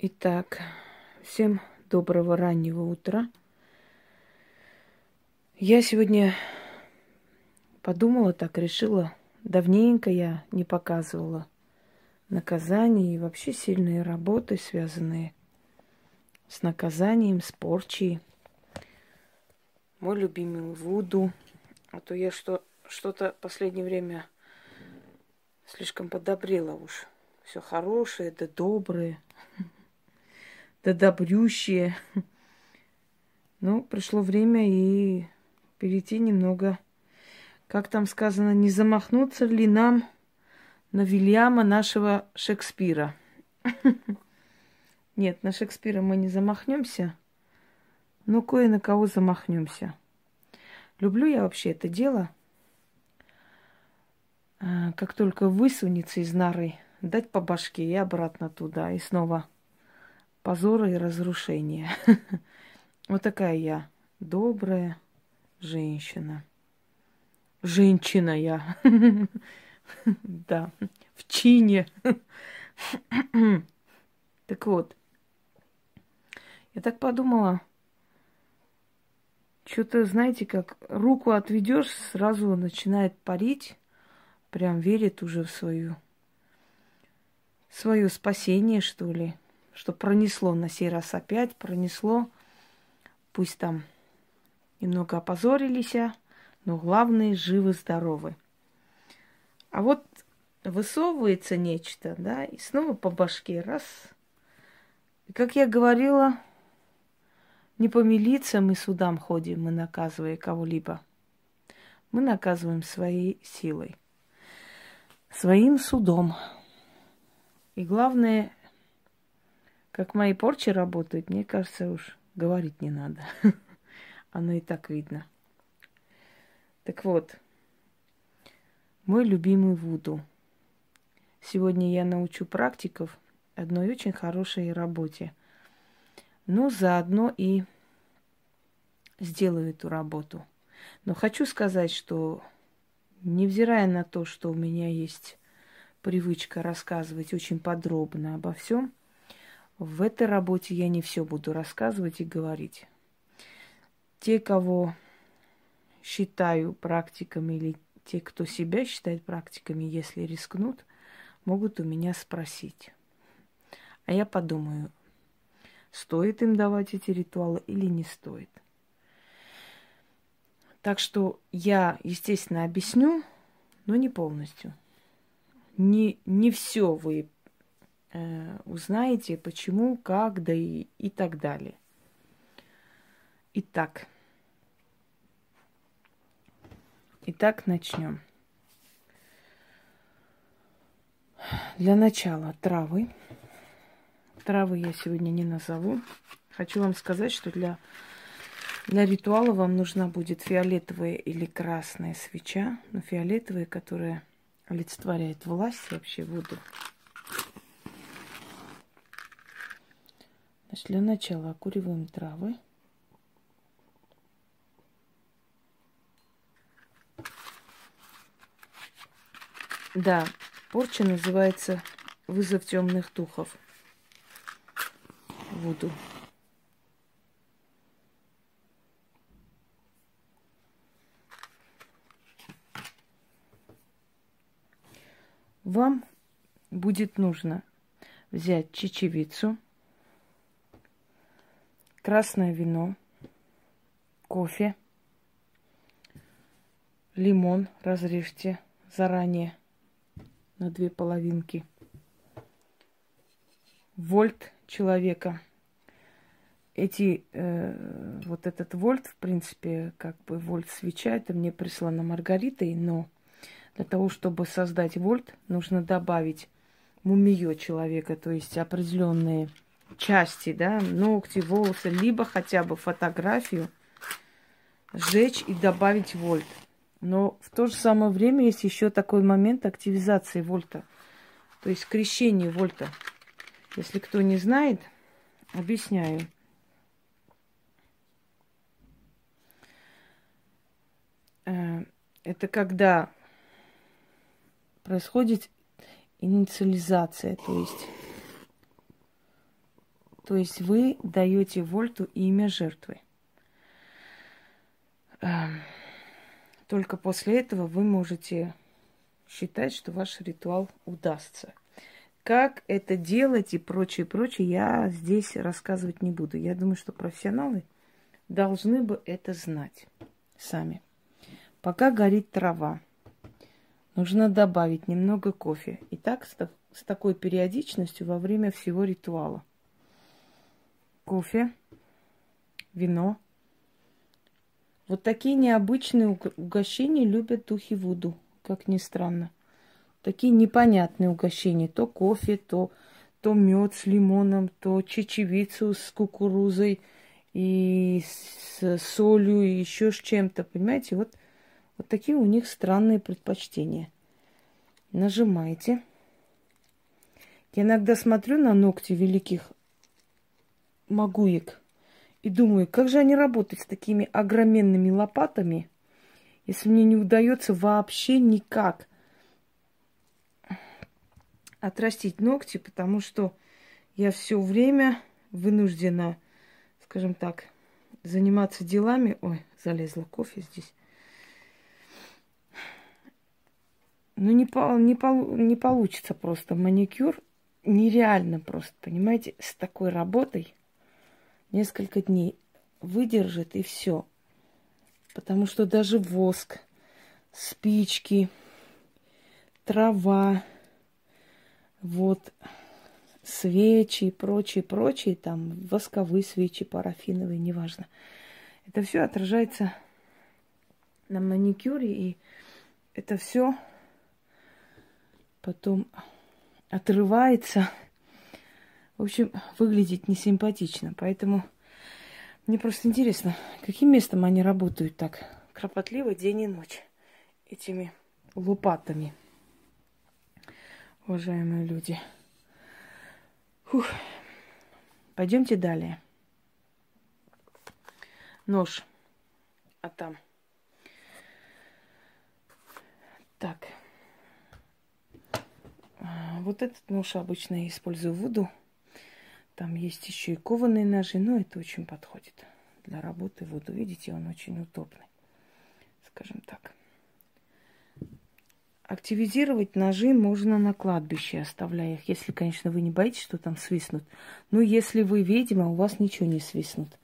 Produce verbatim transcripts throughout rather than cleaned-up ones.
Итак, всем доброго раннего утра. Я сегодня подумала так, решила. Давненько я не показывала наказания и вообще сильные работы, связанные с наказанием, с порчей. Мой любимый Вуду. А то я что, что-то в последнее время слишком подобрела уж. Все хорошее, да доброе, да добрющее. Ну, пришло время и перейти немного, как там сказано, не замахнуться ли нам на Уильяма нашего Шекспира. Нет, на Шекспира мы не замахнемся, но кое на кого замахнемся. Люблю я вообще это дело. Как только высунется из норы, дать по башке и обратно туда. И снова позора и разрушения. Вот такая я добрая женщина. Женщина я. Да, в чине. Так вот, я так подумала, что-то, знаете, как руку отведешь, сразу начинает парить, прям верит уже в свою, свое спасение, что ли, что пронесло на сей раз опять, пронесло, пусть там немного опозорились, но главное, живы-здоровы. А вот высовывается нечто, да, и снова по башке, раз. И, как я говорила, не по милициям и судам ходим мы, наказывая кого-либо. Мы наказываем своей силой, своим судом. И главное, как мои порчи работают, мне кажется, уж говорить не надо. Оно и так видно. Так вот, мой любимый Вуду. Сегодня я научу практиков одной очень хорошей работе. Ну, заодно и сделаю эту работу. Но хочу сказать, что невзирая на то, что у меня есть привычка рассказывать очень подробно обо всем, в этой работе я не все буду рассказывать и говорить. Те, кого считаю практиками, или те, кто себя считает практиками, если рискнут, могут у меня спросить. А я подумаю, стоит им давать эти ритуалы или не стоит. Так что я, естественно, объясню, но не полностью. Не, не все вы э, узнаете, почему, как, да и, и так далее. Итак. Итак, начнем. Для начала травы. Травы я сегодня не назову. Хочу вам сказать, что для, для ритуала вам нужна будет фиолетовая или красная свеча. Но фиолетовая, которая олицетворяет власть, вообще воду. Значит, для начала окуриваем травы. Да, порча называется «Вызов темных духов». Вуду. Вам будет нужно взять чечевицу, красное вино, кофе, лимон разрежьте заранее на две половинки, вольт человека. Эти, э, вот этот вольт, в принципе, как бы вольт свеча, это мне прислано Маргаритой, но для того, чтобы создать вольт, нужно добавить мумию человека, то есть определенные части, да, ногти, волосы, либо хотя бы фотографию, сжечь и добавить вольт. Но в то же самое время есть еще такой момент активизации вольта, то есть крещение вольта. Если кто не знает, объясняю. Это когда происходит инициализация, то есть То есть вы даете вольту имя жертвы. Только после этого вы можете считать, что ваш ритуал удастся. Как это делать и прочее, прочее, я здесь рассказывать не буду. Я думаю, что профессионалы должны бы это знать сами. Пока горит трава, нужно добавить немного кофе. И так с, с такой периодичностью во время всего ритуала. Кофе, вино. Вот такие необычные угощения любят духи Вуду, как ни странно. Такие непонятные угощения. То кофе, то, то мед с лимоном, то чечевицу с кукурузой и с солью, и еще с чем-то. Понимаете, вот... Вот такие у них странные предпочтения. Нажимаете. Я иногда смотрю на ногти великих могуек и думаю, как же они работают с такими огроменными лопатами, если мне не удается вообще никак отрастить ногти, потому что я все время вынуждена, скажем так, заниматься делами. Ой, залезла кофе здесь. Ну, не, по, не, по, не получится просто маникюр. Нереально просто, понимаете, с такой работой несколько дней выдержит и все. Потому что даже воск, спички, трава, вот, свечи и прочие, прочие, там, восковые свечи, парафиновые, неважно. Это все отражается на маникюре, и это все... Потом отрывается. В общем, выглядит несимпатично. Поэтому мне просто интересно, каким местом они работают так кропотливо день и ночь этими лопатами, уважаемые люди. Фух. Пойдемте далее. Нож. А там. Так. Вот этот нож обычно я использую в Вуду. Там есть еще и кованые ножи, но это очень подходит для работы в Вуду. Видите, он очень удобный, скажем так. Активизировать ножи можно на кладбище, оставляя их. Если, конечно, вы не боитесь, что там свистнут. Но если вы ведьма, у вас ничего не свистнут.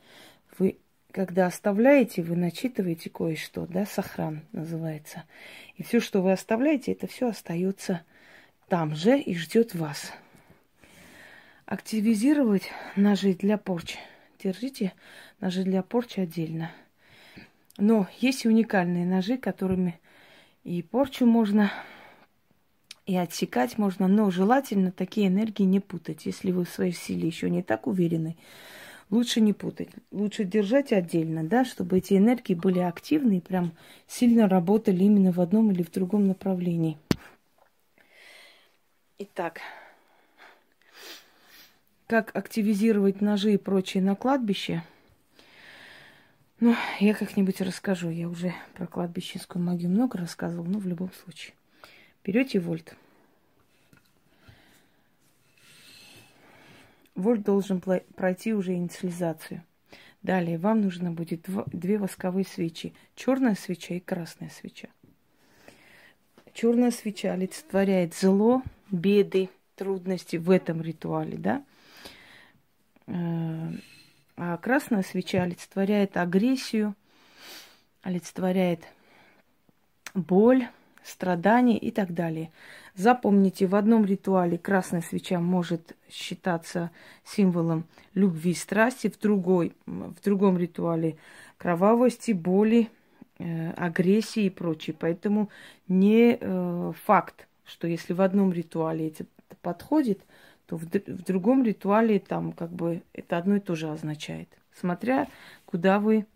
Вы, когда оставляете, вы начитываете кое-что, да, сохран называется. И все, что вы оставляете, это все остается... там же и ждет вас. Активизировать ножи для порчи. Держите ножи для порчи отдельно. Но есть и уникальные ножи, которыми и порчу можно, и отсекать можно. Но желательно такие энергии не путать. Если вы в своей силе еще не так уверены, лучше не путать. Лучше держать отдельно, да, чтобы эти энергии были активны и прям сильно работали именно в одном или в другом направлении. Итак, как активизировать ножи и прочее на кладбище? Ну, я как-нибудь расскажу. Я уже про кладбищенскую магию много рассказывала, но в любом случае. Берете вольт. Вольт должен пройти уже инициализацию. Далее вам нужно будет две восковые свечи. Черная свеча и красная свеча. Черная свеча олицетворяет зло, беды, трудности в этом ритуале, да? А красная свеча олицетворяет агрессию, олицетворяет боль, страдания и так далее. Запомните, в одном ритуале красная свеча может считаться символом любви и страсти, в, другой, в другом ритуале кровавости, боли, агрессии и прочее. Поэтому не э, факт, что если в одном ритуале это подходит, то в, в другом ритуале там как бы это одно и то же означает. Смотря, куда вы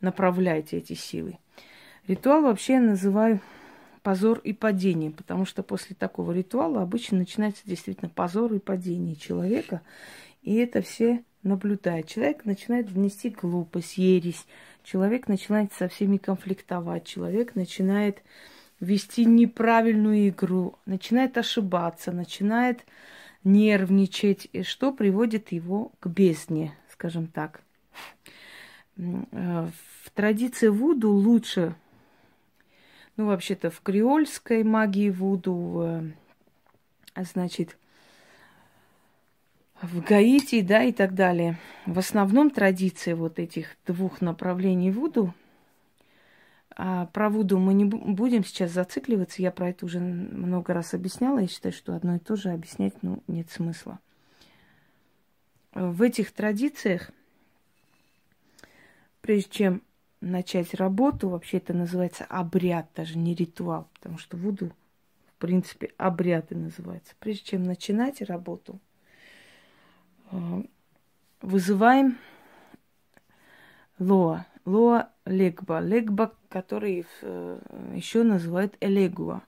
направляете эти силы. Ритуал вообще я называю позор и падение, потому что после такого ритуала обычно начинается действительно позор и падение человека, и это все наблюдает. Человек начинает внести глупость, ересь. Человек начинает со всеми конфликтовать. Человек начинает вести неправильную игру. Начинает ошибаться. Начинает нервничать, что приводит его к бездне, скажем так. В традиции вуду лучше, ну, вообще-то в креольской магии вуду, значит, в Гаити, да, и так далее. В основном традиции вот этих двух направлений вуду, а про вуду мы не будем сейчас зацикливаться, я про это уже много раз объясняла, я считаю, что одно и то же объяснять, ну, нет смысла. В этих традициях, прежде чем начать работу, вообще это называется обряд, даже не ритуал, потому что вуду, в принципе, обряды называются. Прежде чем начинать работу, вызываем Лоа, Лоа Легба, Легба, который еще называют Элегуа.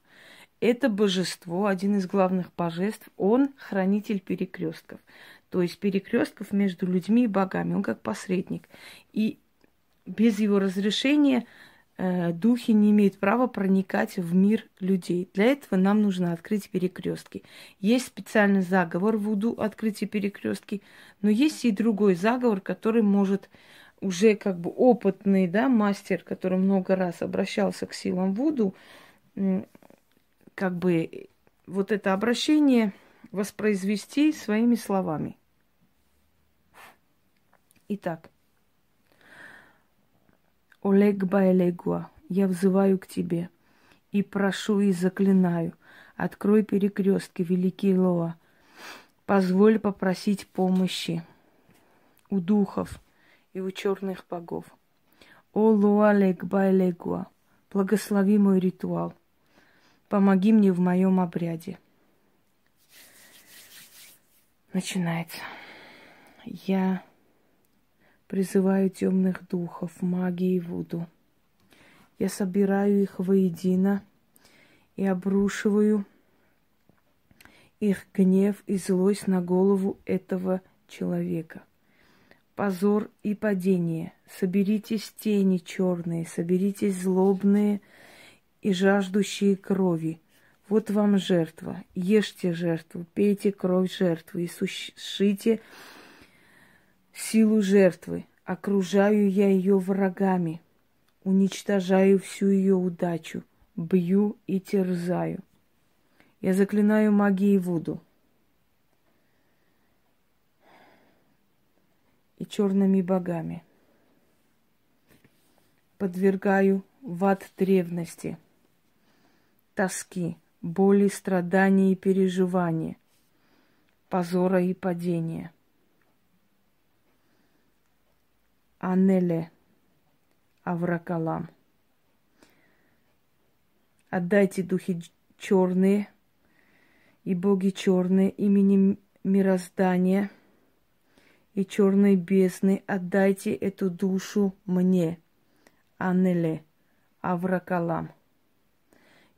Это божество, один из главных божеств, он хранитель перекрестков, то есть перекрестков между людьми и богами, он как посредник. И без его разрешения духи не имеют права проникать в мир людей. Для этого нам нужно открыть перекрестки. Есть специальный заговор вуду открытия перекрестки, но есть и другой заговор, который может уже как бы опытный, да, мастер, который много раз обращался к силам вуду, как бы вот это обращение воспроизвести своими словами. Итак. Олегба Элегуа, я взываю к тебе и прошу и заклинаю, открой перекрестки, великий Лоа, позволь попросить помощи у духов и у черных богов. О Лоа Легба Элегуа, благослови мой ритуал, помоги мне в моем обряде. Начинается. Я призываю темных духов, магии и вуду. Я собираю их воедино и обрушиваю их гнев и злость на голову этого человека. Позор и падение. Соберитесь тени черные, соберитесь злобные и жаждущие крови. Вот вам жертва. Ешьте жертву, пейте кровь жертвы и сушите силу жертвы. Окружаю я ее врагами, уничтожаю всю ее удачу, бью и терзаю. Я заклинаю магией вуду и черными богами. Подвергаю в ад древности, тоски, боли, страданий и переживания, позора и падения. Анеле Авракалам. Отдайте духи черные и боги черные именем мироздания и черной бездны. Отдайте эту душу мне, Анеле Авракалам.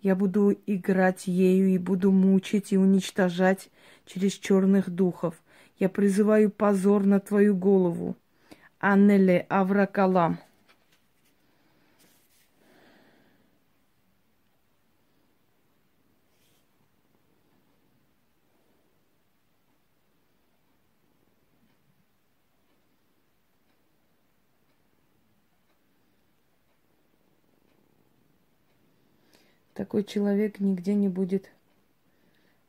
Я буду играть ею и буду мучить и уничтожать через черных духов. Я призываю позор на твою голову, Анеле Авракалам. Такой человек нигде не будет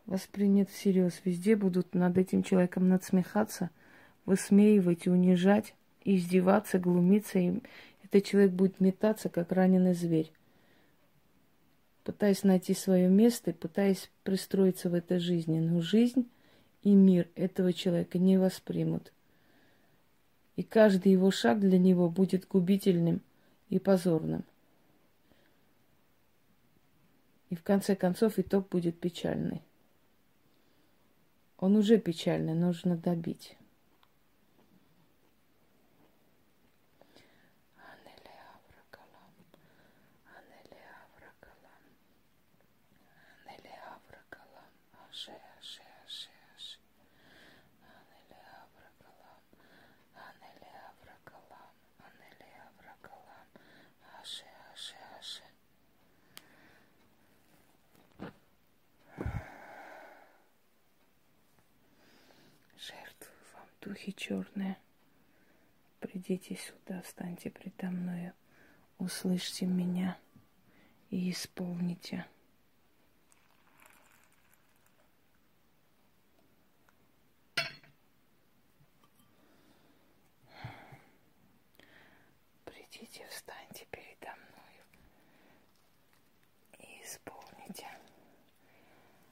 воспринят всерьез. Везде будут над этим человеком надсмехаться, высмеивать, унижать, издеваться, глумиться, и этот человек будет метаться, как раненый зверь, пытаясь найти свое место и пытаясь пристроиться в этой жизни. Но жизнь и мир этого человека не воспримут. И каждый его шаг для него будет губительным и позорным. И в конце концов итог будет печальный. Он уже печальный, нужно добить. духи черные, придите сюда, встаньте предо мною, услышьте меня и исполните. Придите, встаньте передо мною и исполните.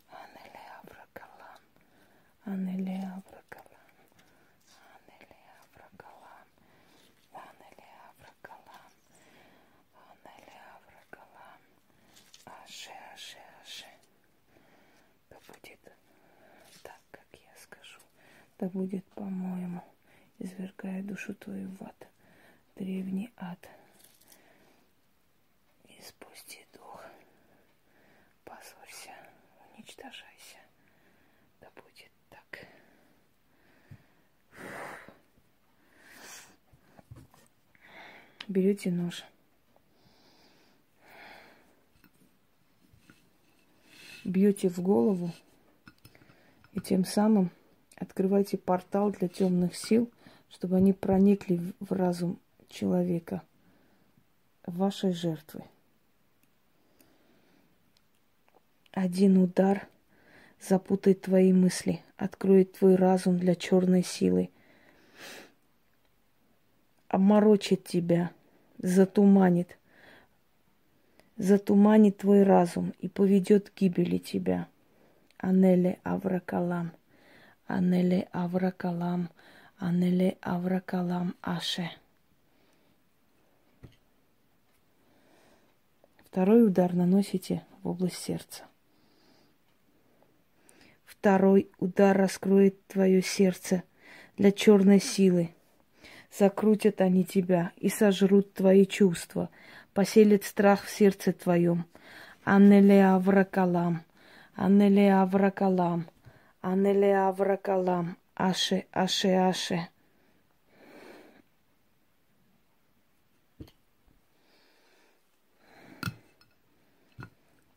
Анеле Авракалам, Анеле Авракалам, Анеле Авракалам, Анеле Авракалам, Анеле Авракалам, Аше, Аше, Аше. Да будет так, как я скажу, да будет по-моему, извергая душу твою в ад, древний ад, и спусти дух, позорься, уничтожайся, да будет так. Берете нож, бьете в голову и тем самым открываете портал для темных сил, чтобы они проникли в разум человека, вашей жертвы. Один удар запутает твои мысли, откроет твой разум для черной силы, обморочит тебя, затуманит, затуманит твой разум и поведет к гибели тебя. Анеле Авракалам, Анеле Авракалам, Анеле Авракалам, Аше. Второй удар наносите в область сердца. Второй удар раскроет твое сердце для черной силы. Закрутят они тебя и сожрут твои чувства, поселят страх в сердце твоем. Анеле Авракалам, Анеле Авракалам, Анеле Авракалам, Аше, Аше, Аше.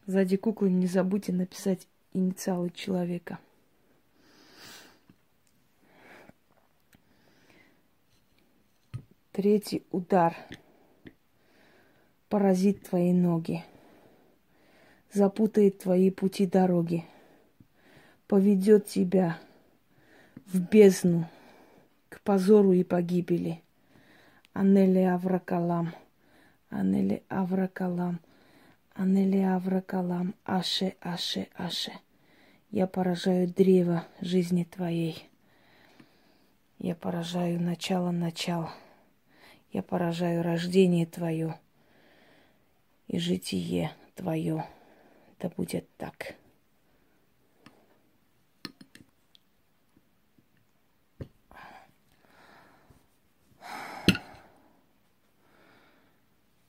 Сзади куклы не забудьте написать инициалы человека. Третий удар поразит твои ноги, запутает твои пути дороги, поведет тебя в бездну, к позору и погибели. Анеле Авракалам, Анеле Авракалам, Анеле Авракалам, Аше, Аше, Аше. Я поражаю древо жизни твоей. Я поражаю начало начал. Я поражаю рождение твое и житие твое. Да будет так.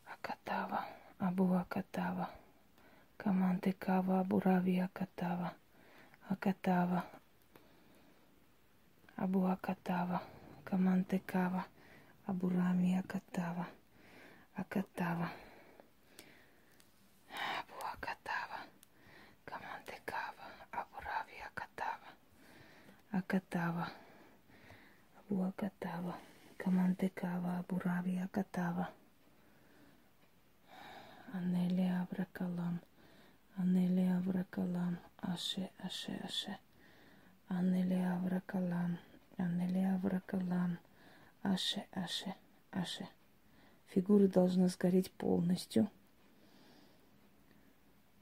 Акатава. Абуа Катава, команды Кава, Абуравия Катава, Акатава, Абуа Катава, команды Кава, Абурамия Катава, Акатава, Абуа Катава, команды Кава, Абуравия Катава, Акатава, Абуа Катава, команды Кава, Абуравия Катава. Анеле Авракалам, Анеле Авракалам, Аше, Аше, Аше. Анеле Авракалам, Анеле Авракалам, Аше, Аше, Аше. Фигура должна сгореть полностью.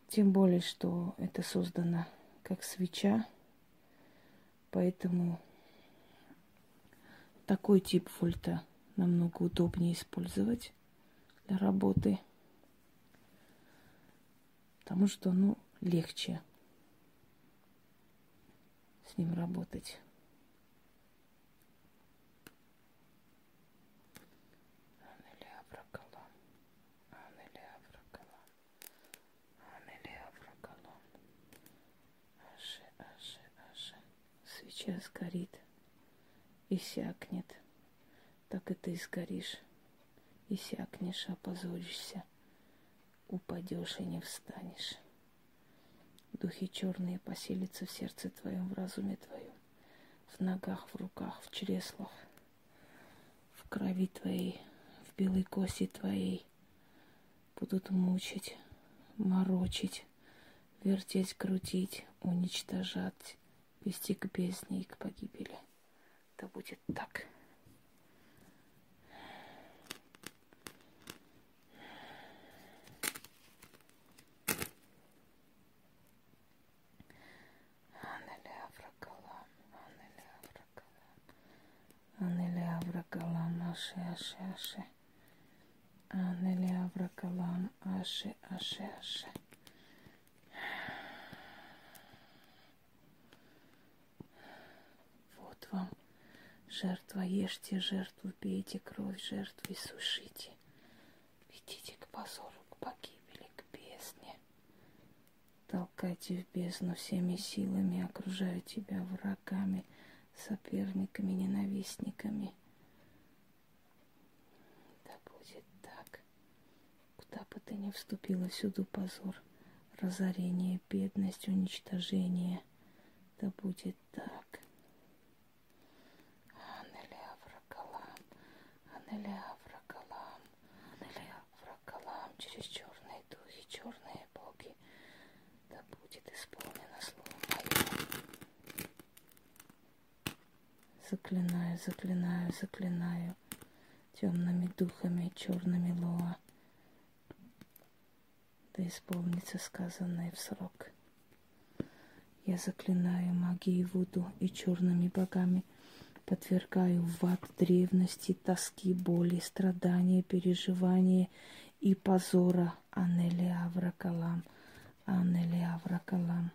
Тем более, что это создано как свеча. Поэтому такой тип фольта намного удобнее использовать для работы, потому что, ну, легче с ним работать. Анеле Авракалам, Анеле Авракалам, Анеле Авракалам, Аше, Аше, Аше. Свеча сгорит и сякнет. Так и ты сгоришь и сякнешь, опозоришься. Упадешь и не встанешь. Духи черные поселятся в сердце твоем, в разуме твоем. в ногах, в руках, в чреслах, в крови твоей, в белой кости твоей. Будут мучить, морочить, вертеть, крутить, уничтожать, вести к бездне и к погибели. Да будет так. Анеле Авракалам, Анеле Авракалам, Анеле Авракалам, Аши, Аши, Аши. Анеле Авракалам, Аши, Аши, Аши. Вот вам жертва, ешьте жертву, пейте кровь жертвы, сушите. Идите к позору, к погибели, к бездне. Толкайте в бездну всеми силами, окружая тебя врагами, соперниками, ненавистниками. Куда бы ты ни вступила, всюду позор, разорение, бедность, уничтожение. Да будет так. Анеле Авракалам, Анеле Авракалам, Анеле Авракалам, через черные духи, черные боги. Да будет исполнено слово мое. Заклинаю, заклинаю, заклинаю темными духами, черными лоа. Да исполнится сказанное в срок. Я заклинаю магией Вуду и черными богами, подвергаю в ад древности, тоски, боли, страдания, переживания и позора. Анеле Авракалам, Анеле Авракалам.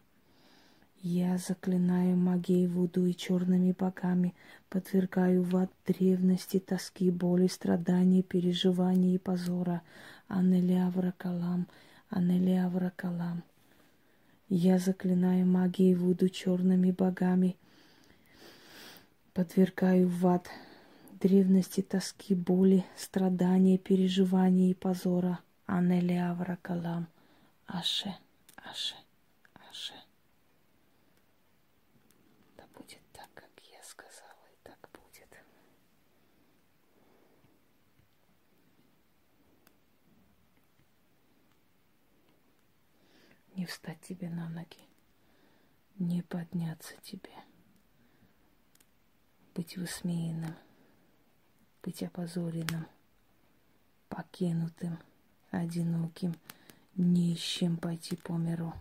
Я заклинаю магией Вуду и черными богами, подвергаю в ад древности, тоски, боли, страдания, переживания и позора. Анеле Авракалам, Анеле Авракалам. Я заклинаю магией Вуду черными богами, подвергаю в ад древности, тоски, боли, страдания, переживания и позора. Анеле Авракалам. Аше, Аше, Аше. Да будет так, как я сказала, и так будет. Не встать тебе на ноги, не подняться тебе, быть высмеянным, быть опозоренным, покинутым, одиноким, нищим пойти по миру.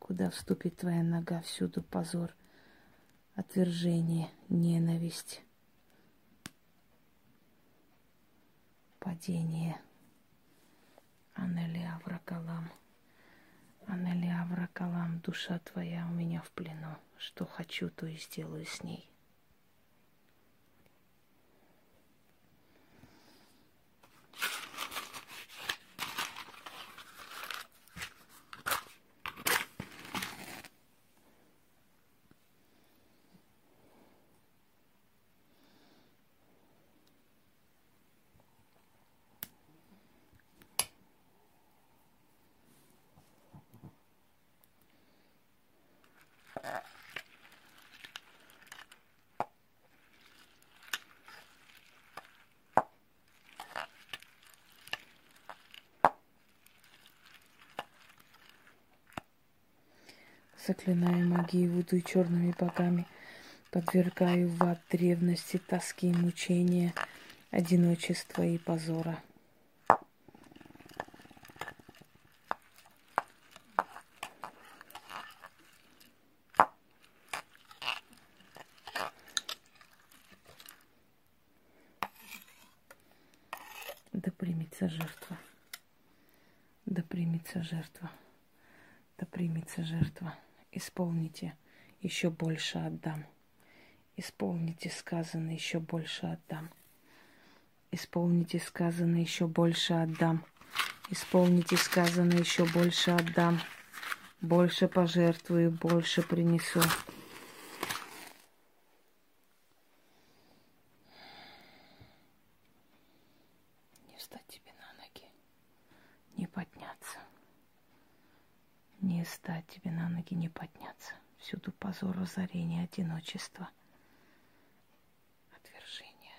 Куда вступит твоя нога, всюду позор, отвержение, ненависть, падение. Анеле Авракалам, Анеле Авракалам, душа твоя у меня в плену. Что хочу, то и сделаю с ней. Заклинаю магией Вуду и черными богами, подвергаю в ад древности, тоски, мучения, одиночества и позора. Да примется жертва, да примется жертва, да примется жертва. Исполните, еще больше отдам. Исполните сказанное, еще больше отдам. Исполните сказанное, еще больше отдам. Исполните сказанное, еще больше отдам. Больше пожертвую, больше принесу. Не встать тебе на ноги, не подняться. Не встать тебе на ноги, не подняться. всюду позор, разорение, одиночество, отвержение,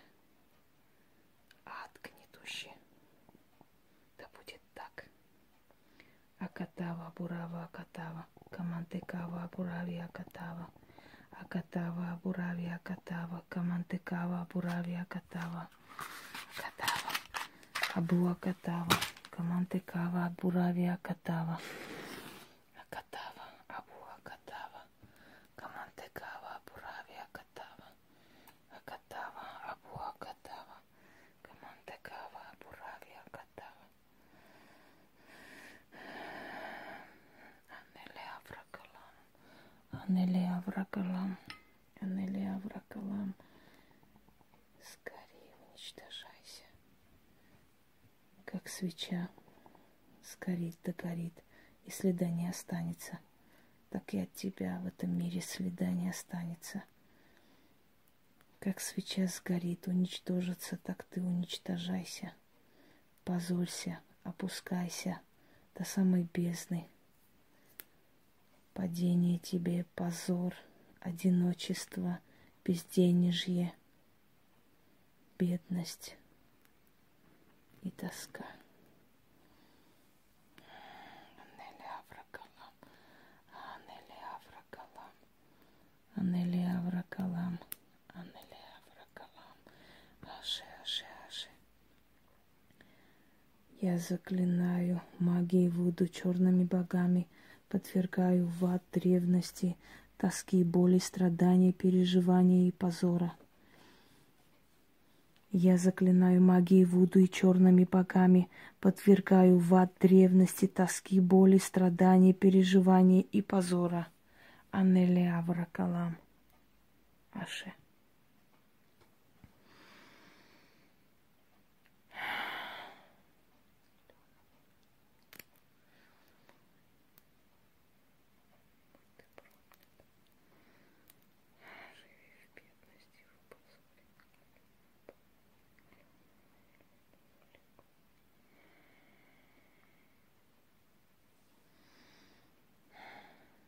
ад гнетущий. Да будет так. Акатава, Абурава, Акатава, Камантыкава, Абурави, Акатава, Акатава, Абурави, Акатава, Камантыкава, Абурави, Акатава, Акатава, Абу, Акатава, Камантыкава, Абурави, Акатава. Анеле Авракалам, Анеле Авракалам, скорее уничтожайся, как свеча сгорит, догорит, и следа не останется, так и от тебя в этом мире следа не останется. Как свеча сгорит, уничтожится, так ты уничтожайся, позорься, опускайся до самой бездны. Падение тебе, позор, одиночество, безденежье, бедность и тоска. Анеле Авракалам, Анеле Авракалам, Анеле Авракалам, Анеле Авракалам, Аши, Аши, Аши. Я заклинаю магией Вуду, черными богами, подвергаю в ад древности, тоски, боли, страдания, переживания и позора. Я заклинаю магией Вуду и черными богами, подвергаю в ад древности, тоски, боли, страдания, переживания и позора. Анеле Авракалам. Аше.